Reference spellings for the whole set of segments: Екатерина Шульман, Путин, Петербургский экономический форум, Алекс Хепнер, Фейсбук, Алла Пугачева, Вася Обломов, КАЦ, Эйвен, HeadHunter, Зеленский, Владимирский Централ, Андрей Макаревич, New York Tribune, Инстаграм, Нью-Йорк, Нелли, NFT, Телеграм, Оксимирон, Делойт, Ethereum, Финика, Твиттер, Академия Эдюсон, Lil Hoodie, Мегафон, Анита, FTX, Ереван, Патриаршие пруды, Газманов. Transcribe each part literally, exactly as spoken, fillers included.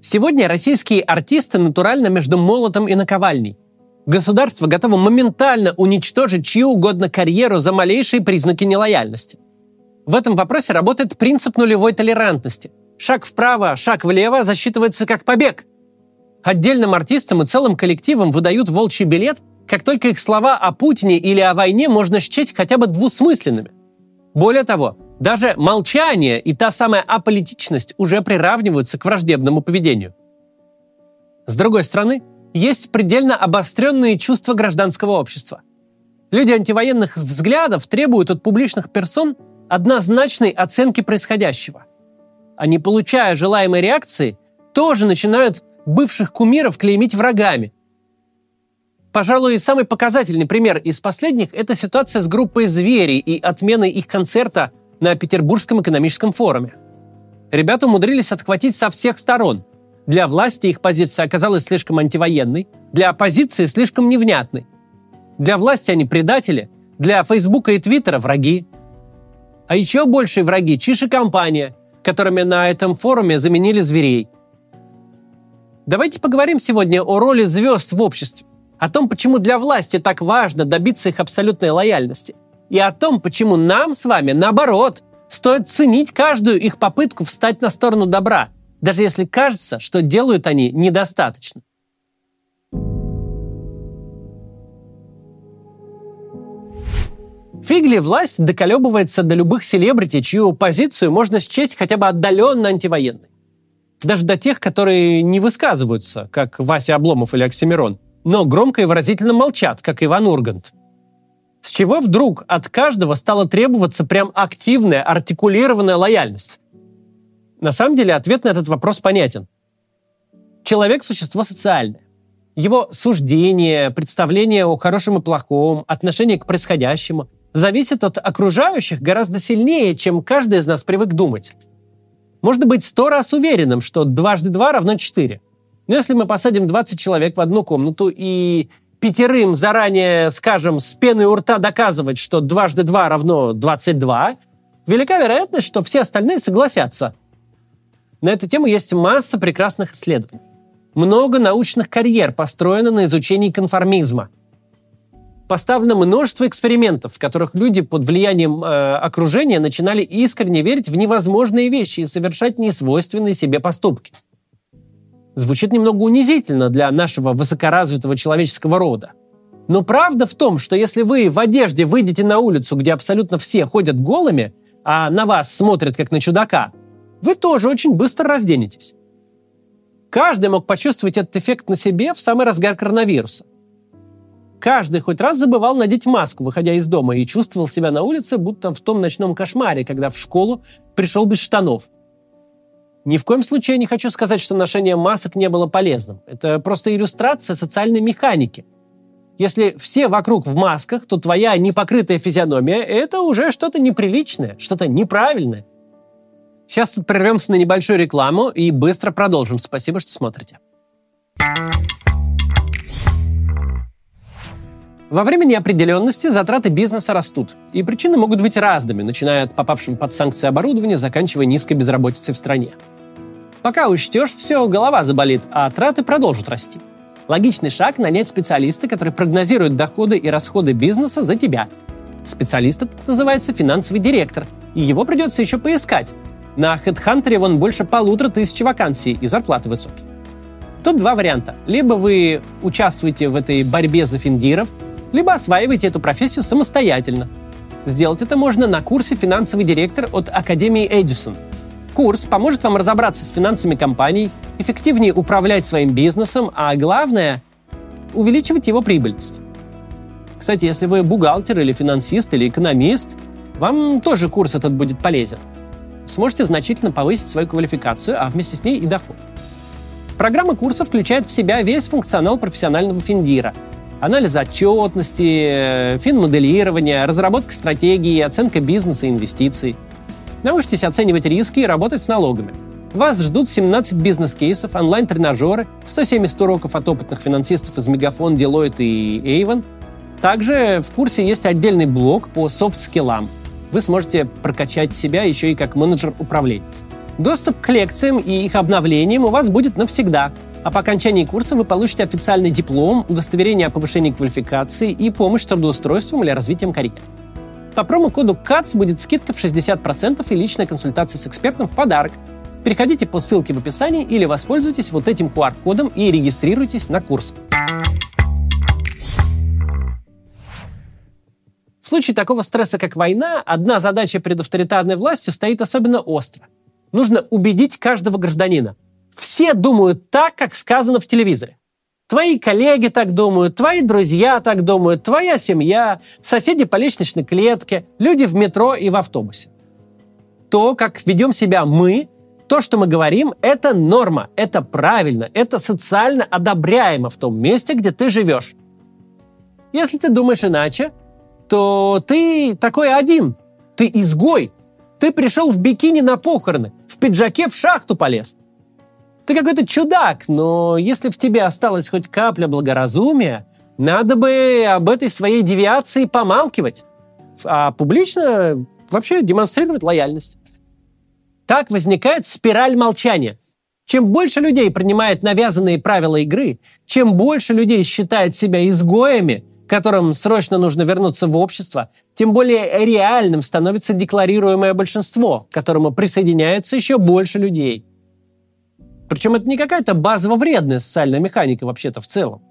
Сегодня российские артисты натурально между молотом и наковальней. Государство готово моментально уничтожить чью угодно карьеру за малейшие признаки нелояльности. В этом вопросе работает принцип нулевой толерантности. Шаг вправо, шаг влево засчитывается как побег. Отдельным артистам и целым коллективам выдают волчий билет, как только их слова о Путине или о войне можно счесть хотя бы двусмысленными. Более того, даже молчание и та самая аполитичность уже приравниваются к враждебному поведению. С другой стороны, есть предельно обостренные чувства гражданского общества. Люди антивоенных взглядов требуют от публичных персон однозначной оценки происходящего. А не получая желаемой реакции, тоже начинают бывших кумиров клеймить врагами. Пожалуй, самый показательный пример из последних – это ситуация с группой «Звери» и отменой их концерта на Петербургском экономическом форуме. Ребята умудрились отхватить со всех сторон. Для власти их позиция оказалась слишком антивоенной, для оппозиции – слишком невнятной. Для власти они предатели, для Фейсбука и Твиттера – враги. А еще большие враги – чиш и компания, которыми на этом форуме заменили зверей. Давайте поговорим сегодня о роли звезд в обществе, о том, почему для власти так важно добиться их абсолютной лояльности, и о том, почему нам с вами, наоборот, стоит ценить каждую их попытку встать на сторону добра, даже если кажется, что делают они недостаточно. Фиг ли власть доколебывается до любых селебрити, чью позицию можно счесть хотя бы отдаленно антивоенной. Даже до тех, которые не высказываются, как Вася Обломов или Оксимирон, но громко и выразительно молчат, как Иван Ургант. С чего вдруг от каждого стала требоваться прям активная, артикулированная лояльность? На самом деле ответ на этот вопрос понятен. Человек – существо социальное. Его суждение, представление о хорошем и плохом, отношение к происходящему зависит от окружающих гораздо сильнее, чем каждый из нас привык думать. Можно быть сто раз уверенным, что дважды два равно четыре. Но если мы посадим двадцать человек в одну комнату и пятерым заранее, скажем, с пеной у рта доказывать, что дважды два равно двадцать два, велика вероятность, что все остальные согласятся. На эту тему есть масса прекрасных исследований. Много научных карьер построено на изучении конформизма. Поставлено множество экспериментов, в которых люди под влиянием э, окружения начинали искренне верить в невозможные вещи и совершать несвойственные себе поступки. Звучит немного унизительно для нашего высокоразвитого человеческого рода. Но правда в том, что если вы в одежде выйдете на улицу, где абсолютно все ходят голыми, а на вас смотрят как на чудака, вы тоже очень быстро разденетесь. Каждый мог почувствовать этот эффект на себе в самый разгар коронавируса. Каждый хоть раз забывал надеть маску, выходя из дома, и чувствовал себя на улице, будто в том ночном кошмаре, когда в школу пришел без штанов. Ни в коем случае я не хочу сказать, что ношение масок не было полезным. Это просто иллюстрация социальной механики. Если все вокруг в масках, то твоя непокрытая физиономия – это уже что-то неприличное, что-то неправильное. Сейчас тут прервемся на небольшую рекламу и быстро продолжим. Спасибо, что смотрите. Во время неопределенности затраты бизнеса растут, и причины могут быть разными, начиная от попавшего под санкции оборудования, заканчивая низкой безработицей в стране. Пока учтешь, все, голова заболит, а траты продолжат расти. Логичный шаг – нанять специалиста, который прогнозирует доходы и расходы бизнеса за тебя. Специалист этот называется финансовый директор, и его придется еще поискать. На HeadHunter вон больше полутора тысяч вакансий, и зарплаты высокие. Тут два варианта. Либо вы участвуете в этой борьбе за финдиров, либо осваивайте эту профессию самостоятельно. Сделать это можно на курсе «Финансовый директор» от Академии Эдюсон. Курс поможет вам разобраться с финансами компаний, эффективнее управлять своим бизнесом, а главное – увеличивать его прибыльность. Кстати, если вы бухгалтер или финансист или экономист, вам тоже курс этот будет полезен. Сможете значительно повысить свою квалификацию, а вместе с ней и доход. Программа курса включает в себя весь функционал профессионального финдира – анализ отчетности, финмоделирование, разработка стратегии, оценка бизнеса и инвестиций. Научитесь оценивать риски и работать с налогами. Вас ждут семнадцать бизнес-кейсов, онлайн-тренажеры, сто семьдесят уроков от опытных финансистов из Мегафон, Делойт и Эйвен. Также в курсе есть отдельный блок по софт-скиллам. Вы сможете прокачать себя еще и как менеджер-управленец. Доступ к лекциям и их обновлениям у вас будет навсегда. А по окончании курса вы получите официальный диплом, удостоверение о повышении квалификации и помощь с трудоустройством или развитием карьеры. По промокоду КАЦ будет скидка в шестьдесят процентов и личная консультация с экспертом в подарок. Переходите по ссылке в описании или воспользуйтесь вот этим ку ар кодом и регистрируйтесь на курс. В случае такого стресса, как война, одна задача перед авторитарной властью стоит особенно остро. Нужно убедить каждого гражданина. Все думают так, как сказано в телевизоре. Твои коллеги так думают, твои друзья так думают, твоя семья, соседи по лестничной клетке, люди в метро и в автобусе. То, как ведем себя мы, то, что мы говорим, это норма, это правильно, это социально одобряемо в том месте, где ты живешь. Если ты думаешь иначе, то ты такой один, ты изгой, ты пришел в бикини на похороны, в пиджаке в шахту полез. Ты какой-то чудак, но если в тебе осталась хоть капля благоразумия, надо бы об этой своей девиации помалкивать, а публично вообще демонстрировать лояльность. Так возникает спираль молчания. Чем больше людей принимает навязанные правила игры, чем больше людей считает себя изгоями, которым срочно нужно вернуться в общество, тем более реальным становится декларируемое большинство, к которому присоединяется еще больше людей. Причем это не какая-то базово вредная социальная механика вообще-то в целом.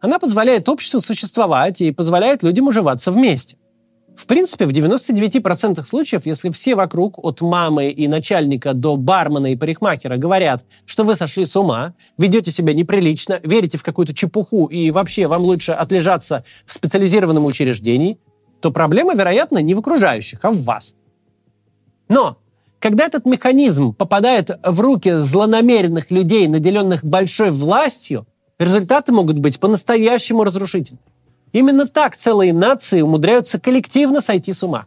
Она позволяет обществу существовать и позволяет людям уживаться вместе. В принципе, в девяноста девяти процентах случаев, если все вокруг, от мамы и начальника до бармена и парикмахера, говорят, что вы сошли с ума, ведете себя неприлично, верите в какую-то чепуху и вообще вам лучше отлежаться в специализированном учреждении, то проблема, вероятно, не в окружающих, а в вас. Но когда этот механизм попадает в руки злонамеренных людей, наделенных большой властью, результаты могут быть по-настоящему разрушительными. Именно так целые нации умудряются коллективно сойти с ума.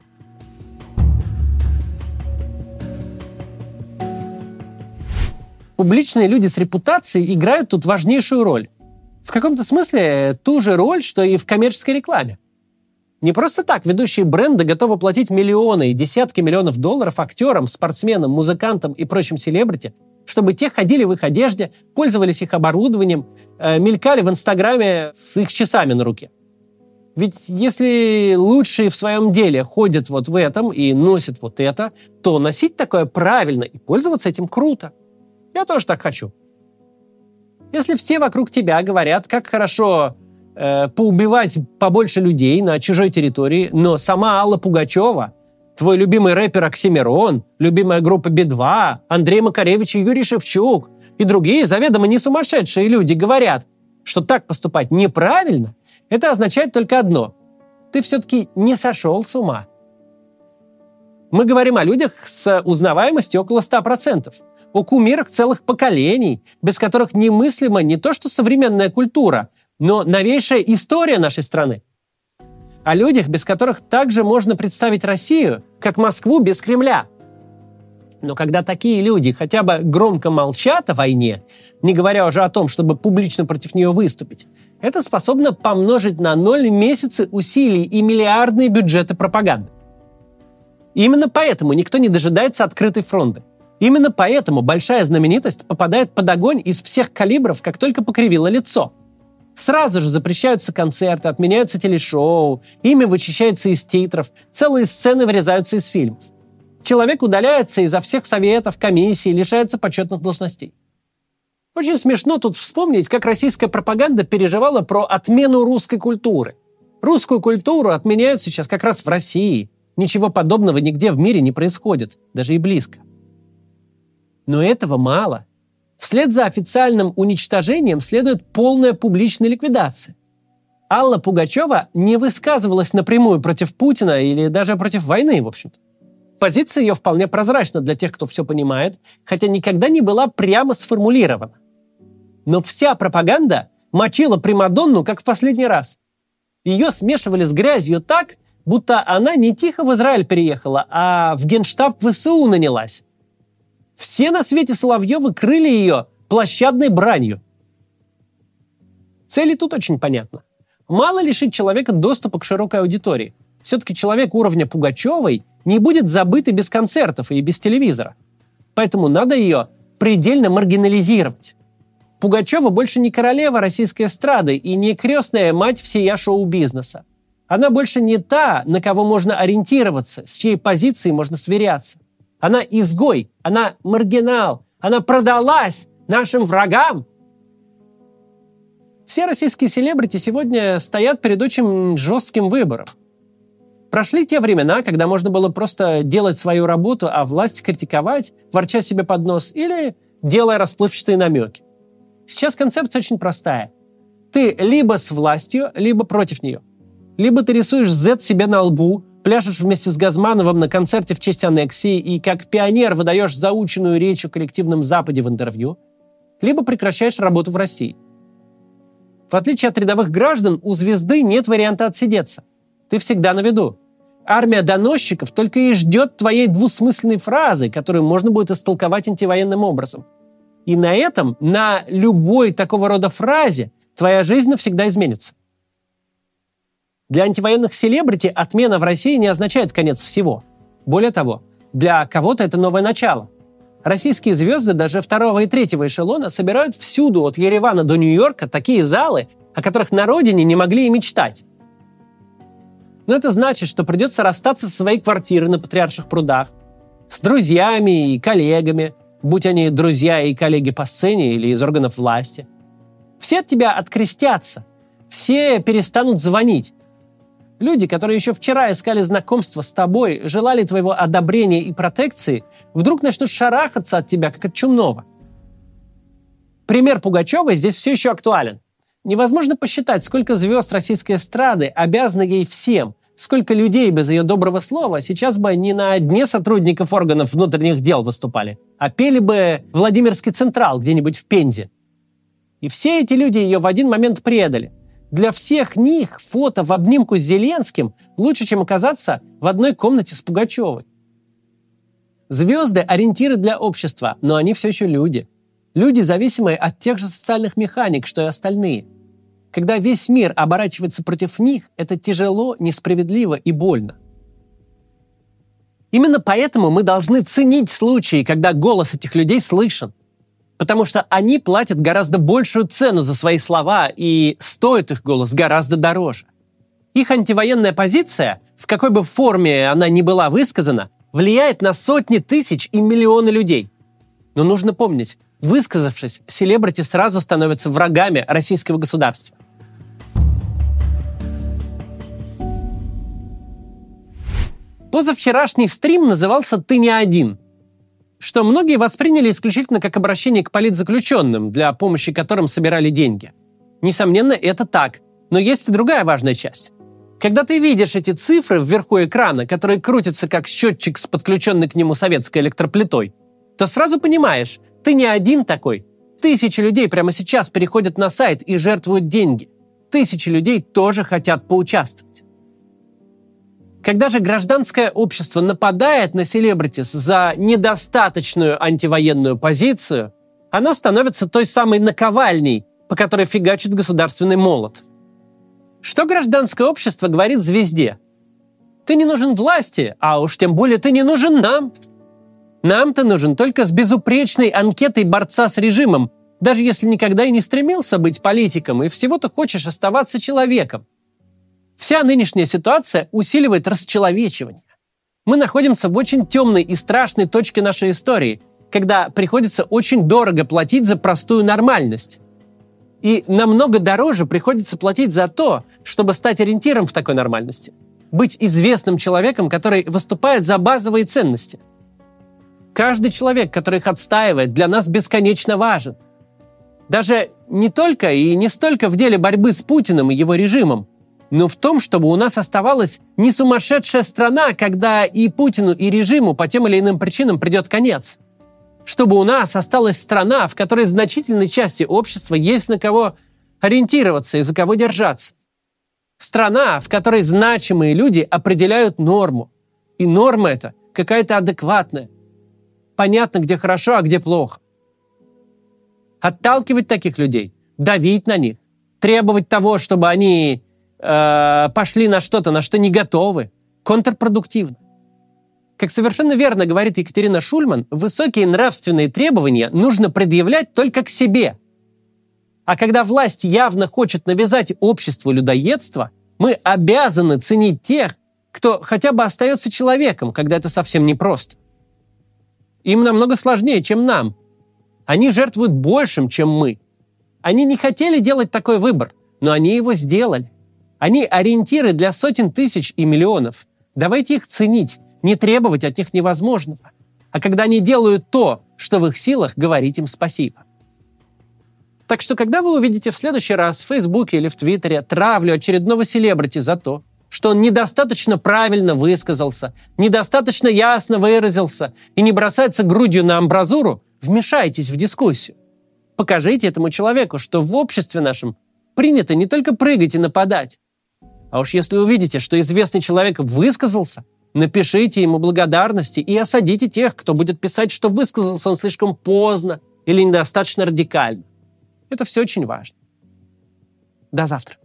Публичные люди с репутацией играют тут важнейшую роль. В каком-то смысле ту же роль, что и в коммерческой рекламе. Не просто так ведущие бренды готовы платить миллионы и десятки миллионов долларов актерам, спортсменам, музыкантам и прочим селебрити, чтобы те ходили в их одежде, пользовались их оборудованием, э, мелькали в Инстаграме с их часами на руке. Ведь если лучшие в своем деле ходят вот в этом и носят вот это, то носить такое правильно и пользоваться этим круто. Я тоже так хочу. Если все вокруг тебя говорят, как хорошо поубивать побольше людей на чужой территории, но сама Алла Пугачева, твой любимый рэпер Оксимирон, любимая группа би два, Андрей Макаревич и Юрий Шевчук и другие заведомо не сумасшедшие люди говорят, что так поступать неправильно, это означает только одно. Ты все-таки не сошел с ума. Мы говорим о людях с узнаваемостью около ста процентов, о кумирах целых поколений, без которых немыслимо не то что современная культура, но новейшая история нашей страны. О людях, без которых также можно представить Россию, как Москву без Кремля. Но когда такие люди хотя бы громко молчат о войне, не говоря уже о том, чтобы публично против нее выступить, это способно помножить на ноль месяцы усилий и миллиардные бюджеты пропаганды. И именно поэтому никто не дожидается открытой фронты. Именно поэтому большая знаменитость попадает под огонь из всех калибров, как только покривило лицо. Сразу же запрещаются концерты, отменяются телешоу, имя вычищается из титров, целые сцены вырезаются из фильмов. Человек удаляется изо всех советов, комиссий, лишается почетных должностей. Очень смешно тут вспомнить, как российская пропаганда переживала про отмену русской культуры. Русскую культуру отменяют сейчас как раз в России. Ничего подобного нигде в мире не происходит, даже и близко. Но этого мало. Вслед за официальным уничтожением следует полная публичная ликвидация. Алла Пугачева не высказывалась напрямую против Путина или даже против войны, в общем-то. Позиция ее вполне прозрачна для тех, кто все понимает, хотя никогда не была прямо сформулирована. Но вся пропаганда мочила примадонну, как в последний раз. Ее смешивали с грязью так, будто она не тихо в Израиль переехала, а в Генштаб вэ эс у нанялась. Все на свете Соловьевы крыли ее площадной бранью. Цели тут очень понятно. Мало лишить человека доступа к широкой аудитории. Все-таки человек уровня Пугачевой не будет забыт и без концертов, и без телевизора. Поэтому надо ее предельно маргинализировать. Пугачева больше не королева российской эстрады и не крестная мать всея шоу-бизнеса. Она больше не та, на кого можно ориентироваться, с чьей позиции можно сверяться. Она изгой, она маргинал, она продалась нашим врагам. Все российские селебрити сегодня стоят перед очень жестким выбором. Прошли те времена, когда можно было просто делать свою работу, а власть критиковать, ворча себе под нос или делая расплывчатые намеки. Сейчас концепция очень простая. Ты либо с властью, либо против нее. Либо ты рисуешь Z себе на лбу, пляшешь вместе с Газмановым на концерте в честь аннексии и как пионер выдаешь заученную речь о коллективном Западе в интервью, либо прекращаешь работу в России. В отличие от рядовых граждан, у звезды нет варианта отсидеться. Ты всегда на виду. Армия доносчиков только и ждет твоей двусмысленной фразы, которую можно будет истолковать антивоенным образом. И на этом, на любой такого рода фразе, твоя жизнь навсегда изменится. Для антивоенных селебрити отмена в России не означает конец всего. Более того, для кого-то это новое начало. Российские звезды даже второго и третьего эшелона собирают всюду, от Еревана до Нью-Йорка, такие залы, о которых на родине не могли и мечтать. Но это значит, что придется расстаться со своей квартирой на Патриарших прудах, с друзьями и коллегами, будь они друзья и коллеги по сцене или из органов власти. Все от тебя открестятся, все перестанут звонить. Люди, которые еще вчера искали знакомства с тобой, желали твоего одобрения и протекции, вдруг начнут шарахаться от тебя, как от чумного. Пример Пугачевой здесь все еще актуален. Невозможно посчитать, сколько звезд российской эстрады обязаны ей всем, сколько людей без ее доброго слова сейчас бы не на дне сотрудников органов внутренних дел выступали, а пели бы Владимирский Централ где-нибудь в Пензе. И все эти люди ее в один момент предали. Для всех них фото в обнимку с Зеленским лучше, чем оказаться в одной комнате с Пугачевой. Звезды – ориентиры для общества, но они все еще люди. Люди, зависимые от тех же социальных механик, что и остальные. Когда весь мир оборачивается против них, это тяжело, несправедливо и больно. Именно поэтому мы должны ценить случаи, когда голос этих людей слышен. Потому что они платят гораздо большую цену за свои слова, и стоит их голос гораздо дороже. Их антивоенная позиция, в какой бы форме она ни была высказана, влияет на сотни тысяч и миллионы людей. Но нужно помнить, высказавшись, селебрити сразу становятся врагами российского государства. Позавчерашний стрим назывался «Ты не один», что многие восприняли исключительно как обращение к политзаключенным, для помощи которым собирали деньги. Несомненно, это так. Но есть и другая важная часть. Когда ты видишь эти цифры вверху экрана, которые крутятся как счетчик с подключенной к нему советской электроплитой, то сразу понимаешь, ты не один такой. Тысячи людей прямо сейчас переходят на сайт и жертвуют деньги. Тысячи людей тоже хотят поучаствовать. Когда же гражданское общество нападает на селебритис за недостаточную антивоенную позицию, оно становится той самой наковальней, по которой фигачит государственный молот. Что гражданское общество говорит звезде? Ты не нужен власти, а уж тем более ты не нужен нам. Нам ты нужен только с безупречной анкетой борца с режимом, даже если никогда и не стремился быть политиком, и всего-то хочешь оставаться человеком. Вся нынешняя ситуация усиливает расчеловечивание. Мы находимся в очень темной и страшной точке нашей истории, когда приходится очень дорого платить за простую нормальность. И намного дороже приходится платить за то, чтобы стать ориентиром в такой нормальности. Быть известным человеком, который выступает за базовые ценности. Каждый человек, который их отстаивает, для нас бесконечно важен. Даже не только и не столько в деле борьбы с Путиным и его режимом, но в том, чтобы у нас оставалась не сумасшедшая страна, когда и Путину, и режиму по тем или иным причинам придет конец. Чтобы у нас осталась страна, в которой значительной части общества есть на кого ориентироваться и за кого держаться. Страна, в которой значимые люди определяют норму. И норма эта какая-то адекватная. Понятно, где хорошо, а где плохо. Отталкивать таких людей, давить на них, требовать того, чтобы они э, пошли на что-то, на что не готовы, контрпродуктивно. Как совершенно верно говорит Екатерина Шульман, высокие нравственные требования нужно предъявлять только к себе. А когда власть явно хочет навязать обществу людоедство, мы обязаны ценить тех, кто хотя бы остается человеком, когда это совсем непросто. Им намного сложнее, чем нам. Они жертвуют большим, чем мы. Они не хотели делать такой выбор, но они его сделали. Они ориентиры для сотен тысяч и миллионов. Давайте их ценить, не требовать от них невозможного. А когда они делают то, что в их силах, говорить им спасибо. Так что, когда вы увидите в следующий раз в Фейсбуке или в Твиттере травлю очередного селебрити за то, что он недостаточно правильно высказался, недостаточно ясно выразился и не бросается грудью на амбразуру, вмешайтесь в дискуссию. Покажите этому человеку, что в обществе нашем принято не только прыгать и нападать. А уж если увидите, что известный человек высказался, напишите ему благодарности и осадите тех, кто будет писать, что высказался он слишком поздно или недостаточно радикально. Это все очень важно. До завтра.